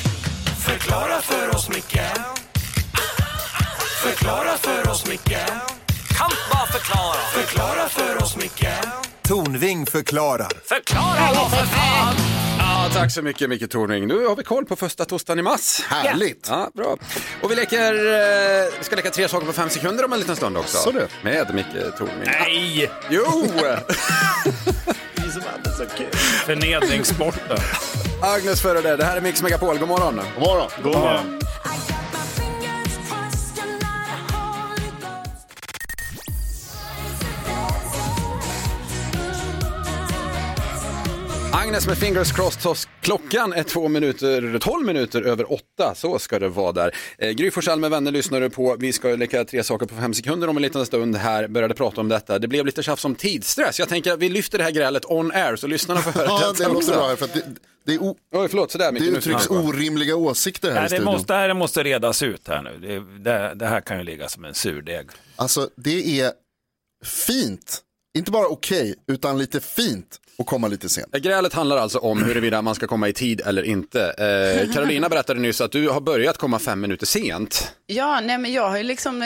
Förklara för oss, Micke. Förklara för oss, Micke. Kan bara förklara. Förklara för oss, Micke. Tornving förklarar. Förklara då för fan! Ja, tack så mycket, Micke Tornving. Nu har vi koll på första torsdagen i mass. Härligt! Ja, bra. Och vi ska leka 3 saker på 5 sekunder om en liten stund också. Så du. Med Micke Tornving. Nej! Jo! Förnedringssporten. Agnes före det. Det här är Mix Megapol. God morgon. God morgon. God morgon. Agnes med fingers crossed. Klockan är 12 minuter över 8. Så ska det vara där. Gry Forssell med vänner lyssnar du på. Vi ska lägga 3 saker på 5 sekunder om en liten stund här. Började prata om detta. Det blev lite tjafs om tidsstress. Jag tänker att vi lyfter det här grälet on air så lyssnarna får höra det. Ja, det låter bra för att det uttrycks orimliga åsikter här i studion. Det måste redas ut här nu. Det här kan ju ligga som en surdeg. Alltså det är fint. Inte bara okej, utan lite fint och komma lite sent. Grälet handlar alltså om huruvida man ska komma i tid eller inte. Carolina berättade nyss att du har börjat komma 5 minuter sent. Ja, nej men jag har ju liksom,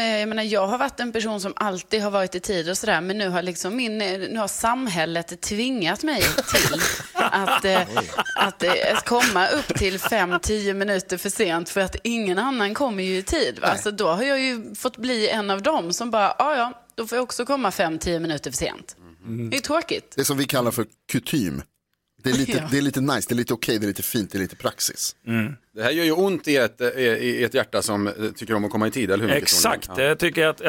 jag har varit en person som alltid har varit i tid och sådär, men nu har liksom nu har samhället tvingat mig till att komma upp till 5-10 minuter för sent för att ingen annan kommer ju i tid. Va? Så då har jag ju fått bli en av dem som bara, ja. Då får jag också komma 5-10 minuter för sent. Det är tråkigt. Det som vi kallar för kutym. Det är lite nice, det är lite okej, det är lite fint, det är lite praxis. Mm. Det här gör ju ont i ett hjärta som tycker om att komma i tid, eller hur? Exakt, ja. Jag tycker att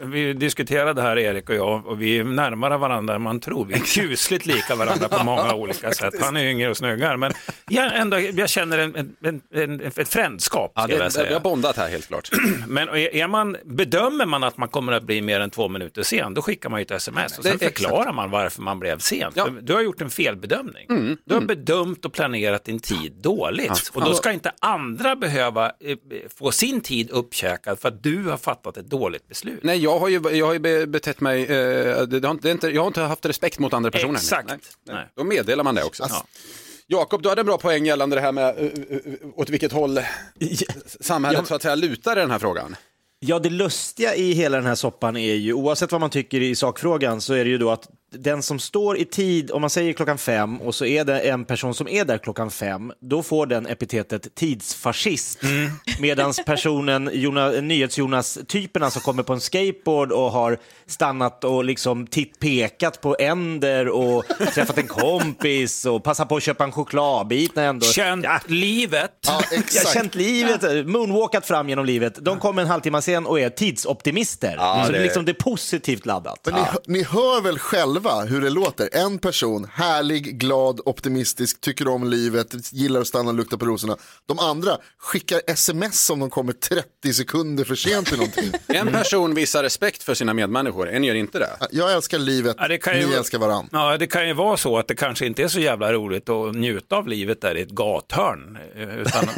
vi diskuterade det här, Erik och jag, och vi är närmare varandra än man tror. Vi är kusligt lika varandra på många olika sätt. Han är yngre och snyggare, men jag känner ett frändskap. Ja, vi har bondat här helt klart. Men bedömer man att man kommer att bli mer än 2 minuter sen, då skickar man ju ett sms och sen förklarar man varför man blev sen. Ja. Du har gjort en felbedömning. Du har bedömt och planerat din tid dåligt, och då ska inte andra behöva få sin tid uppkäkad för att du har fattat ett dåligt beslut. Nej, jag har ju betett mig, jag har inte haft respekt mot andra personer. Exakt. Nej. Då meddelar man det också. Ja. Jakob, du hade en bra poäng gällande det här med åt vilket håll samhället så att säga lutar i den här frågan. Ja, det lustiga i hela den här soppan är ju, oavsett vad man tycker i sakfrågan, så är det ju då att den som står i tid, om man säger 5:00 och så är det en person som är där 5:00, då får den epitetet tidsfascist. Medan personen, Nyhets Jonas-typerna som kommer på en skateboard och har stannat och liksom pekat på änder och träffat en kompis och passat på att köpa en chokladbit när ändå... Livet. Ja, exakt. Känt livet, moonwalkat fram genom livet. De kommer en halvtimme sen och är tidsoptimister. Ja, så det är positivt laddat. Men ni hör väl själva hur det låter. En person, härlig, glad, optimistisk, tycker om livet, gillar att stanna och lukta på rosorna. De andra skickar sms om de kommer 30 sekunder för sent till någonting. En person visar respekt för sina medmänniskor, en gör inte det. Jag älskar livet, ni älskar varann. Ja, det kan ju vara så att det kanske inte är så jävla roligt att njuta av livet där i ett gathörn. Utan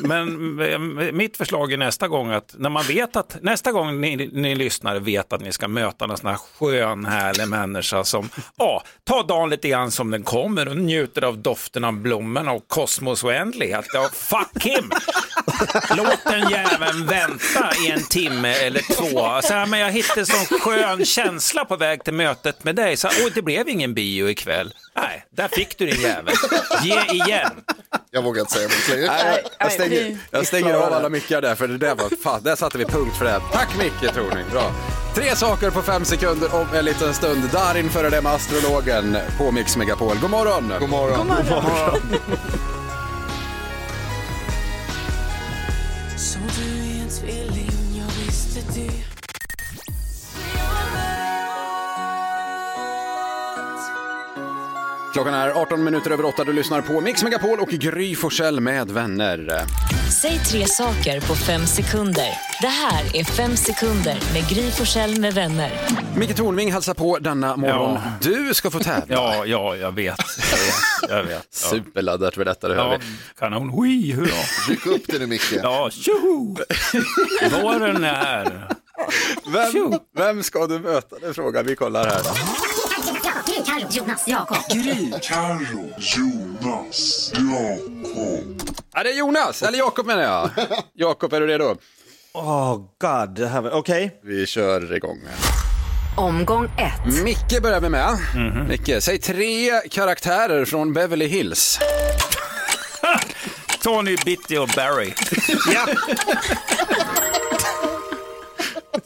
men mitt förslag är nästa gång att när man vet att nästa gång ni lyssnar vet att ni ska möta någon sån här skön, härlig människa som, ta dagen lite grann som den kommer och njuter av doften av blommorna och kosmos oändlighet. Ja, fuck him! Låt den jäveln vänta i 1 timme eller 2. Så här, men jag hittade sån skön känsla på väg till mötet med dig. Så det blev ingen bio ikväll. Nej, där fick du din jävel. Ge igen. Jag vågar inte säga mycket. Jag stänger av alla mycket där, för det där var fan. Där satte vi punkt för det här. Tack mycket, tror ni. Bra. 3 saker på 5 sekunder om en liten stund. Där inför det med astrologen på Mix Megapol. God morgon. God morgon. God morgon. God morgon. Klockan är 18 minuter över 8. Du lyssnar på Mix Megapol och Gry Forssell med vänner. Säg 3 saker på 5 sekunder. Det här är 5 sekunder med Gry Forssell med vänner. Micke Tornving hälsar på denna morgon. Ja. Du ska få tävla. Ja, jag vet. Superladdat för detta. Kan hon hurra. Ryck upp det nu, Micke. Ja, tjoho. Våren är här. Vem ska du möta? Det frågar vi, kollar här då. Gry, Carro, Jonas, Jakob. Gry, Carro, Jonas, Jakob. Är det Jonas? Eller Jakob menar jag. Jakob, är du redo? Oh god, okej. Vi kör igång. Omgång 1. Micke börjar vi med. Micke, säg 3 karaktärer från Beverly Hills. Tony, Bitty och Barry. Ja.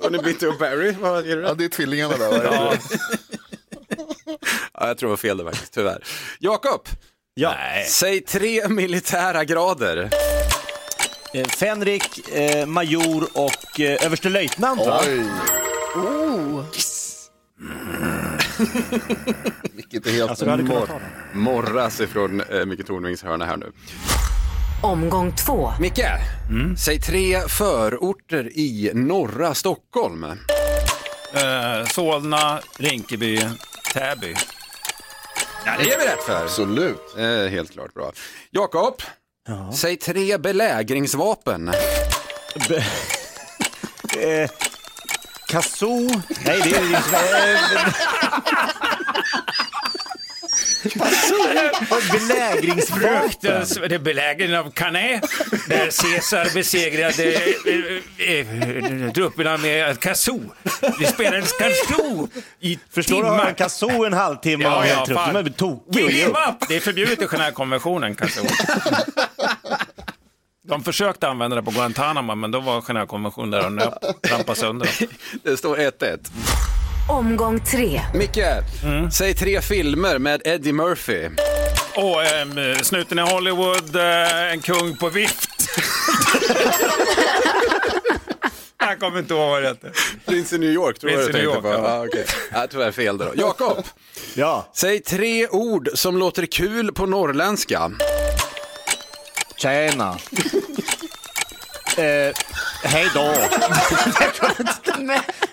Tony, Bitty och Barry, vad är det? Ja, det är tvillingarna där. Ja. Ja, jag tror det var fel det faktiskt, tyvärr. Jakob, säg 3 militära grader. Fänrik, major och överstelöjtnant. Oj. Yes. Vilket är helt morras ifrån Micke Tornvings hörna här nu. Omgång 2. Micke, säg 3 förorter i norra Stockholm. Solna, Rinkeby, Täby. Ja, det är vi rätt för. Absolut. Helt klart bra. Jakob, säg 3 belägringsvapen. Kasso. Nej, det är ju belägringsfruktens. Det är belägringen av Cannae, där Caesar besegrade trupperna med kasso. Det spelades kasso i förstår timmar. Du, kasso en halvtimme. Ja, fan. Men det är förbjudet i Genèvekonventionen, kasso. De försökte använda det på Guantanamo, men då var Genèvekonventionen där och rampade sönder. Det står 1-1. Omgång 3. Micke, säg 3 filmer med Eddie Murphy. Snuten i Hollywood, En kung på vift. Jag kommer inte ihåg vad det heter. Prins i New York, tror jag du tänkte på. Ja, okay. Jag tror jag är fel där då. Jakob, säg 3 ord som låter kul på norrländska. Tjena. Hej då.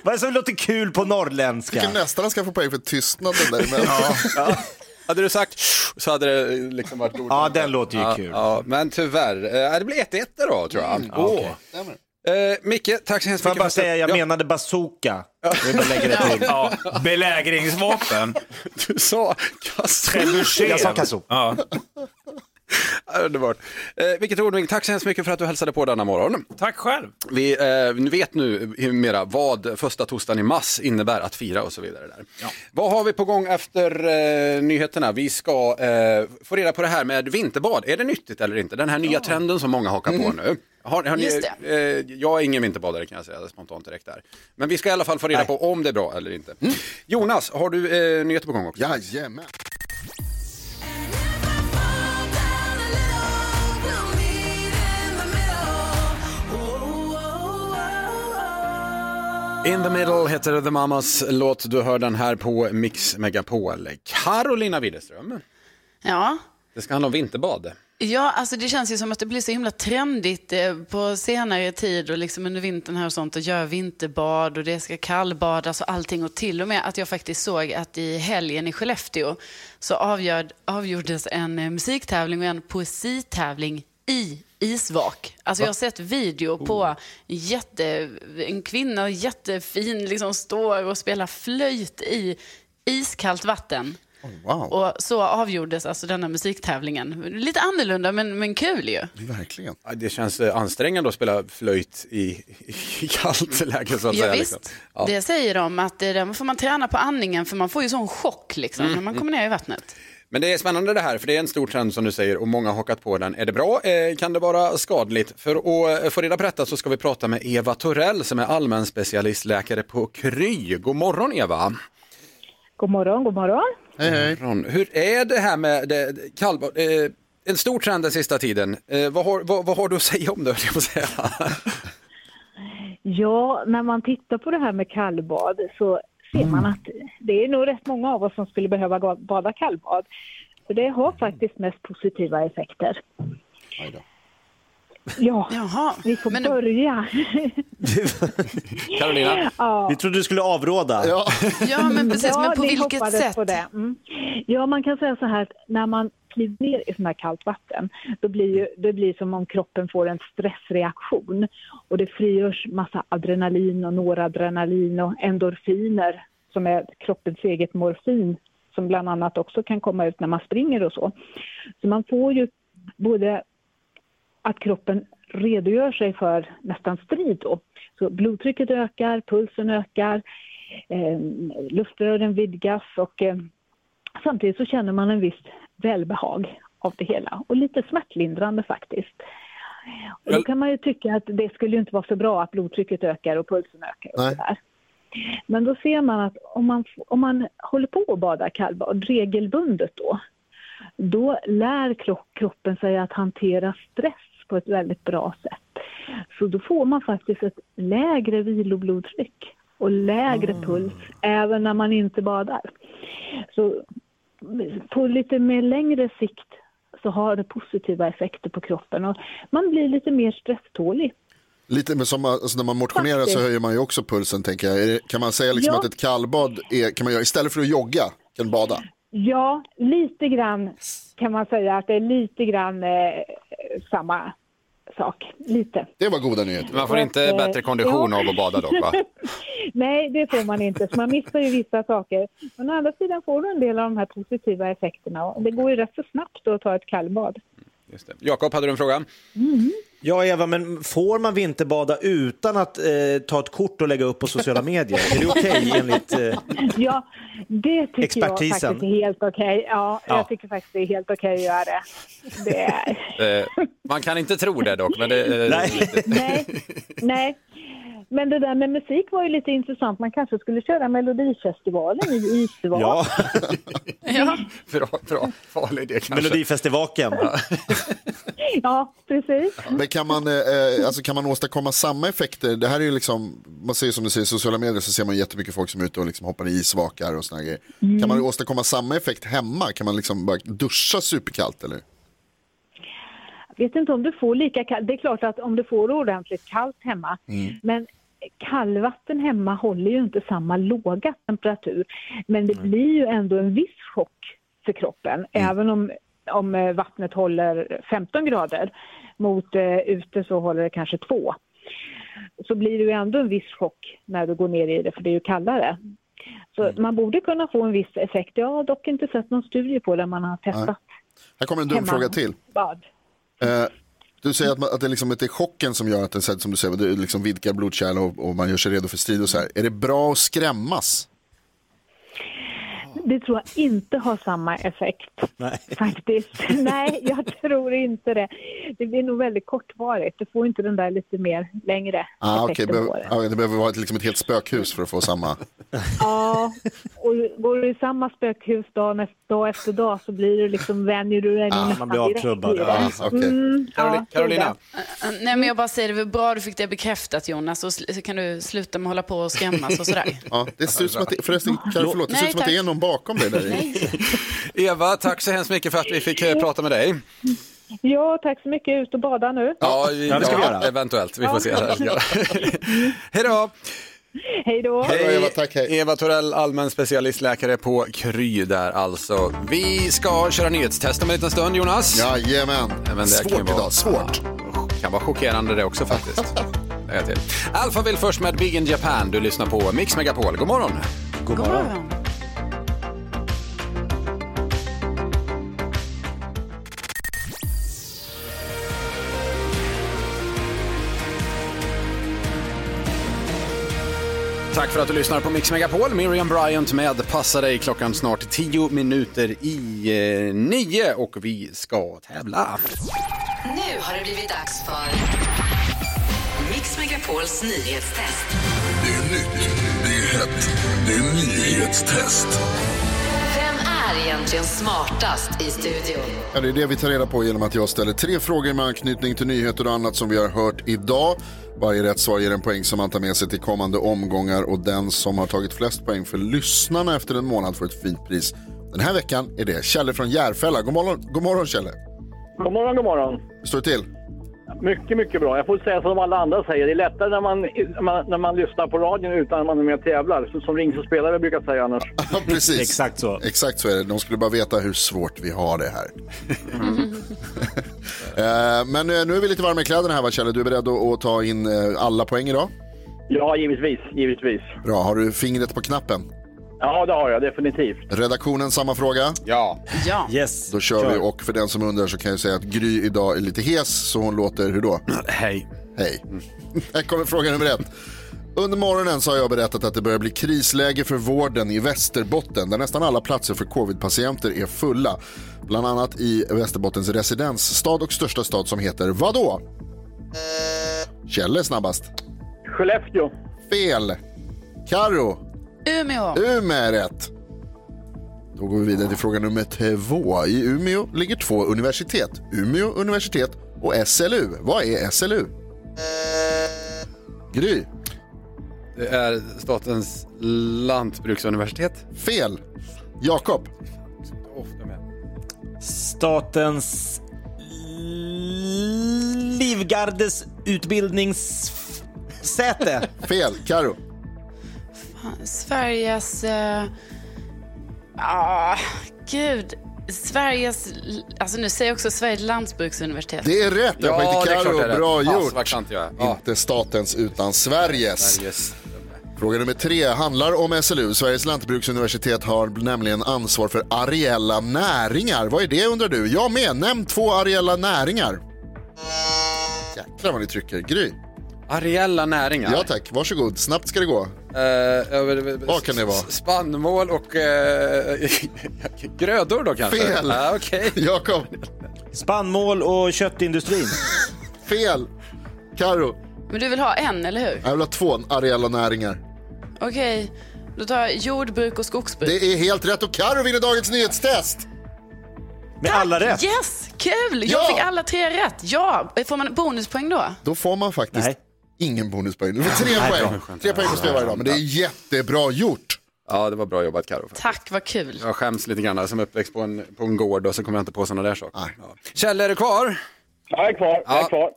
Vad är det som låter kul på norrländska? Vilken nästan ska få poäng för tystnaden där. Men... Hade du sagt så hade det liksom varit ord. Ja, den låter ju kul. Ja, men tyvärr. Det blir 1-1 då, tror jag. Okay. Micke, tack så hemskt mycket. Jag menade bazooka. Belägringsvapen. Du sa kasso. Jag sa kasso. Ja. Underbart. Vilket ordning, tack så hemskt mycket för att du hälsade på denna morgon. Tack själv. Vi vet nu mera vad första torsdagen i mars innebär att fira och så vidare där. Ja. Vad har vi på gång efter nyheterna? Vi ska få reda på det här med vinterbad. Är det nyttigt eller inte? Den här nya trenden som många hakar på nu. Jag är ingen vinterbadare, kan jag säga spontant direkt där. Men vi ska i alla fall få reda på om det är bra eller inte. Jonas, har du nyheter på gång också? Jajamän. In the Middle heter The Mamas låt. Du hör den här på Mix Megapol. Carolina Widerström. Ja. Det ska handla om vinterbad. Ja, alltså det känns ju som att det blir så himla trendigt på senare tid och liksom under vintern här och sånt, och göra vinterbad och det ska kallbadas och allting, och till och med att jag faktiskt såg att i helgen i Skellefteå så avgjordes en musiktävling och en poesitävling i isvak. Alltså jag har sett video på en kvinna jättefin liksom står och spelar flöjt i iskallt vatten. Wow. Och så avgjordes alltså denna musiktävlingen. Lite annorlunda, men kul ju. Verkligen. Det känns ansträngande att spela flöjt i kallt läge, så att säga. Visst. Liksom. Ja. Det säger de att det får man träna på andningen, för man får ju sån chock liksom när man kommer ner i vattnet. Men det är spännande det här, för det är en stor trend som du säger och många har hockat på den. Är det bra? Kan det vara skadligt? För att få reda på detta så ska vi prata med Eva Torell som är allmän specialistläkare på Kry. God morgon, Eva. God morgon, god morgon. Hej. Hur är det här med kallbad? En stor trend den sista tiden. Vad har du att säga om det? Ja, när man tittar på det här med kallbad så ser man att det är nog rätt många av oss som skulle behöva bada kallbad. För det har faktiskt mest positiva effekter. Aj då. Ja, jaha, vi får börja. Carolina, vi trodde du skulle avråda. Ja, men precis, men på vilket sätt? På det. Ja, man kan säga så här att när man kliver ner i sådana här kallt vatten, då blir det som om kroppen får en stressreaktion. Och det frigörs massa adrenalin och noradrenalin och endorfiner som är kroppens eget morfin, som bland annat också kan komma ut när man springer och så. Så man får ju både att kroppen redogör sig för nästan strid då. Så blodtrycket ökar, pulsen ökar, luftrören vidgas och samtidigt så känner man en viss välbehag av det hela. Och lite smärtlindrande faktiskt. Och då kan man ju tycka att det skulle inte vara så bra att blodtrycket ökar och pulsen ökar och sådär. Men då ser man att om man håller på att bada kallbad regelbundet då lär kroppen sig att hantera stress på ett väldigt bra sätt. Så då får man faktiskt ett lägre viloblodtryck och lägre puls även när man inte badar. Så på lite mer längre sikt så har det positiva effekter på kroppen och man blir lite mer stresstålig. Lite men som alltså när man motionerar så höjer man ju också pulsen, tänker jag. Kan man säga liksom att ett kallbad är, kan man göra istället för att jogga, kan bada? Ja, lite grann kan man säga att det är lite grann samma sak, lite. Det var goda nyheter. Man får inte bättre kondition av att bada dock, va? Nej, det får man inte. Så man missar ju vissa saker. Men å andra sidan får du en del av de här positiva effekterna. Och det går ju rätt så snabbt att ta ett kallbad. Just det. Jakob, hade du en fråga? Ja, Eva, men får man vinterbada utan att ta ett kort och lägga upp på sociala medier? Är det okej enligt ja, det tycker expertisen. Jag faktiskt är helt okej. Ja, ja, jag tycker faktiskt det är helt okej att göra det. Man kan inte tro det dock, men det nej. Men det där med musik var ju lite intressant. Man kanske skulle köra Melodifestivalen i Isval. Ja. Bra. Farlig idé kanske. Melodifestivaken. Ja, precis. Men kan man åstadkomma samma effekter? Det här är ju liksom, man ser som du säger, sociala medier så ser man jättemycket folk som är ute och liksom hoppar i isvakar och såna grejer. Kan man åstadkomma samma effekt hemma? Kan man liksom bara duscha superkallt eller? Vet inte om du får lika kallt. Det är klart att om du får ordentligt kallt hemma. Men kallvatten hemma håller ju inte samma låga temperatur. Men det blir ju ändå en viss chock för kroppen. Även om vattnet håller 15 grader. Mot ute så håller det kanske 2. Så blir det ju ändå en viss chock när du går ner i det. För det är ju kallare. Så man borde kunna få en viss effekt. Jag har dock inte sett någon studie på där man har testat. Här kommer en dum fråga till. Bad. Du säger att det liksom inte är chocken som gör att det, som du säger, det liksom vidgar blodkärl och man gör sig redo för strid och så här. Är det bra att skrämmas? Det tror jag inte har samma effekt. Nej. Faktiskt. Nej, jag tror inte det. Det blir nog väldigt kortvarigt. Du får inte den där lite mer längre effekten på det. Det behöver vara liksom ett helt spökhus för att få samma. Ja, och går du i samma spökhus dag efter dag så blir du liksom, vänjer du dig nästan direkt. Man blir avtrubbad. Carolina? Nej, men jag bara säger det var bra du fick det bekräftat, Jonas. Och så kan du sluta med att hålla på och skrämmas och sådär. Ja, det ser ut som att det är någon bakom det där. Eva, tack så hemskt mycket för att vi fick prata med dig. Ja, tack så mycket. Ut och bada nu. Ja, det ska vi göra. Eventuellt. Vi får se. Hej då! Hej då! Hej Eva, tack. Hej. Eva Torell, allmän specialistläkare på Kry där alltså. Vi ska köra nyhetstest om en liten stund, Jonas. Jajamän. Svårt. Det kan vara chockerande det också faktiskt. Till. Alpha vill först med Big in Japan. Du lyssnar på Mix Megapol. God morgon! God morgon! Tack för att du lyssnar på Mix Megapol. Miriam Bryant med Passa dig, klockan snart 9:10 och vi ska tävla. Nu har det blivit dags för Mix Megapols nyhetstest. Det är nytt, det är hett, det är nyhetstest. Vem är egentligen smartast i studion? Ja, det är det vi tar reda på genom att jag ställer 3 frågor med anknytning till nyheter och annat som vi har hört idag. Varje rätt svar ger en poäng som man tar med sig till kommande omgångar och den som har tagit flest poäng för lyssnarna efter en månad får ett fint pris. Den här veckan är det Kjelle från Järfälla. God morgon Kjelle. God morgon. Hur står det till? Mycket, mycket bra. Jag får säga som alla andra säger. Det är lättare när man lyssnar på radion utan man är med och tävlar. Så, som ringspelare brukar säga annars. Precis. Exakt så är det. De skulle bara veta hur svårt vi har det här. Men nu är vi lite varma i kläderna här, va Kjell? Du är beredd att ta in alla poäng idag? Ja, givetvis. Bra. Har du fingret på knappen? Ja, det har jag, definitivt. Redaktionen, samma fråga? Ja. Yes. Då kör vi, och för den som undrar så kan jag säga att Gry idag är lite hes, så hon låter hur då? Hej. Här kommer fråga nummer 1. Under morgonen så har jag berättat att det börjar bli krisläge för vården i Västerbotten, där nästan alla platser för covid-patienter är fulla. Bland annat i Västerbottens residensstad och största stad som heter vadå? Kjell snabbast. Skellefteå. Fel. Karo. Umeå är rätt. Då går vi vidare till fråga nummer 2. I Umeå ligger 2 universitet. Umeå universitet och SLU. Vad är SLU? Gry. Det är Statens lantbruksuniversitet. Fel. Jakob. Statens livgardes utbildningssäte. Fel, Karo. Sveriges Sveriges, alltså nu säger jag också Sveriges lantbruksuniversitet. Det är rätt, jag heter Karo, bra gjort. Inte statens utan Sveriges. Fråga nummer 3 handlar om SLU. Sveriges lantbruksuniversitet har nämligen ansvar för areella näringar. Vad är det, undrar du? Jag med, nämn 2 areella näringar. Jäklar vad ni trycker, Gry. Areella näringar? Ja tack, varsågod, snabbt ska det gå. Vad kan det vara? Spannmål och grödor då kanske? Fel, okay. Jakob. Spannmål och köttindustrin. Fel, Karo. Men du vill ha en, eller hur? Jag vill ha 2 areella näringar. Okej, då tar jag jordbruk och skogsbruk. Det är helt rätt, och Karo vinner dagens nyhetstest. Med tack, alla rätt. Yes, kul, jag fick alla 3 rätt. Ja, får man bonuspoäng då? Då får man faktiskt ingen bonuspoäng. Du får 3 poäng, 3 poäng på spel varje dag. Men det är jättebra gjort. Ja, det var bra jobbat, Karo. Tack, vad kul. Jag skäms lite grann, som uppväxt på en gård. Och så kommer jag inte på sådana där saker. Ja. Kjell, är du kvar? Jag är kvar,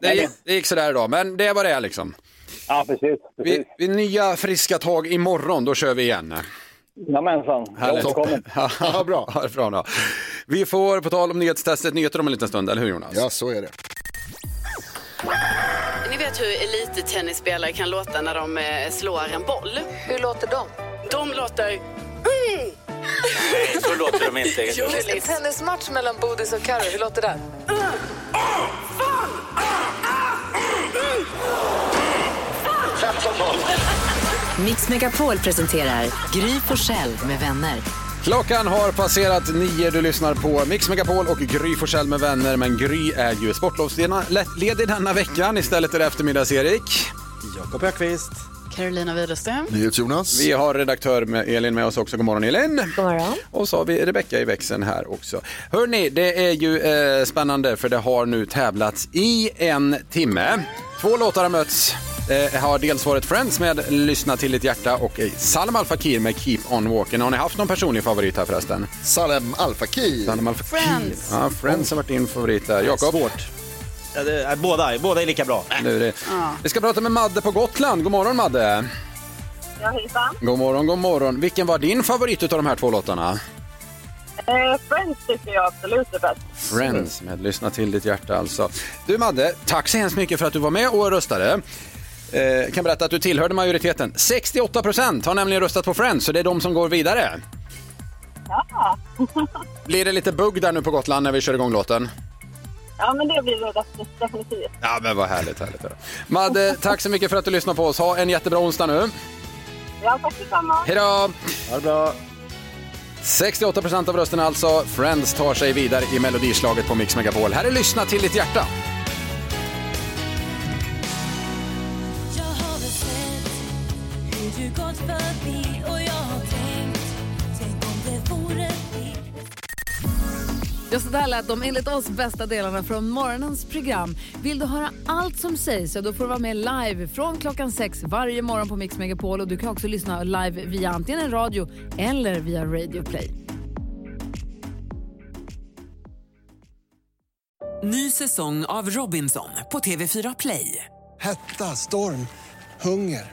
det gick sådär idag, men det var det liksom. Ja, precis. Vi nya friska tag imorgon, då kör vi igen. Jamensan, välkommen. Ja, bra. Ja, bra då. Vi får på tal om nyhetstestet nyheter om en liten stund, eller hur Jonas? Ja, så är det. Ni vet hur elittennisspelare kan låta när de slår en boll. Hur låter de? De låter... Mm. Nej, så låter de inte. En tennismatch mellan Bodis och Karo, hur låter det? Mix Megapol presenterar Gry Forssell med vänner. Klockan har passerat 9, du lyssnar på Mix Megapol och Gry Forssell med vänner. Men Gry är ju sportlovsledig denna veckan. Istället är det eftermiddags-Erik, Jakob Hökqvist, Carolina Widerström, Nyhets Jonas. Vi har redaktör med Elin med oss också. God morgon Elin. God morgon. Och så har vi Rebecka i växeln här också. Hörrni, det är ju spännande, för det har nu tävlats i en timme. 2 låtar har möts. Har dels varit Friends med Lyssna till ditt hjärta och Salem Al-Fakir med Keep on Walking. Har ni haft någon personlig favorit här förresten? Salem Al-Fakir. Friends. Ja, Friends har varit din favorit där. Jakob. Svårt. Ja, båda är lika bra. Ja. Vi ska prata med Madde på Gotland. God morgon Madde. Ja, hejsan. God morgon. Vilken var din favorit utav de här 2 låtarna? Friends tycker jag absolut är bäst. Friends med Lyssna till ditt hjärta alltså. Du Madde, tack så hemskt mycket för att du var med och röstade. Kan berätta att du tillhörde majoriteten. 68% har nämligen röstat på Friends, så det är de som går vidare. Ja. Blir det lite bugg där nu på Gotland när vi kör igång låten? Ja, men det blir det definitivt. Ja, men vad härligt. Madde, tack så mycket för att du lyssnade på oss. Ha en jättebra onsdag nu. Ja, tack detsamma. Hej då. Ha det bra. 68% av rösterna alltså. Friends tar sig vidare i Melodislaget på Mix Megapol. Här är Lyssna till ditt hjärta. Jag har väl sett hur du gått förbi och jag har tänkt om det vore. Ja, så där lät de enligt oss bästa delarna från morgonens program. Vill du höra allt som sägs, så då får du vara med live från klockan 6 varje morgon på Mix Megapol. Och du kan också lyssna live via antingen en radio eller via Radio Play. Ny säsong av Robinson på TV4 Play. Hetta, storm, hunger.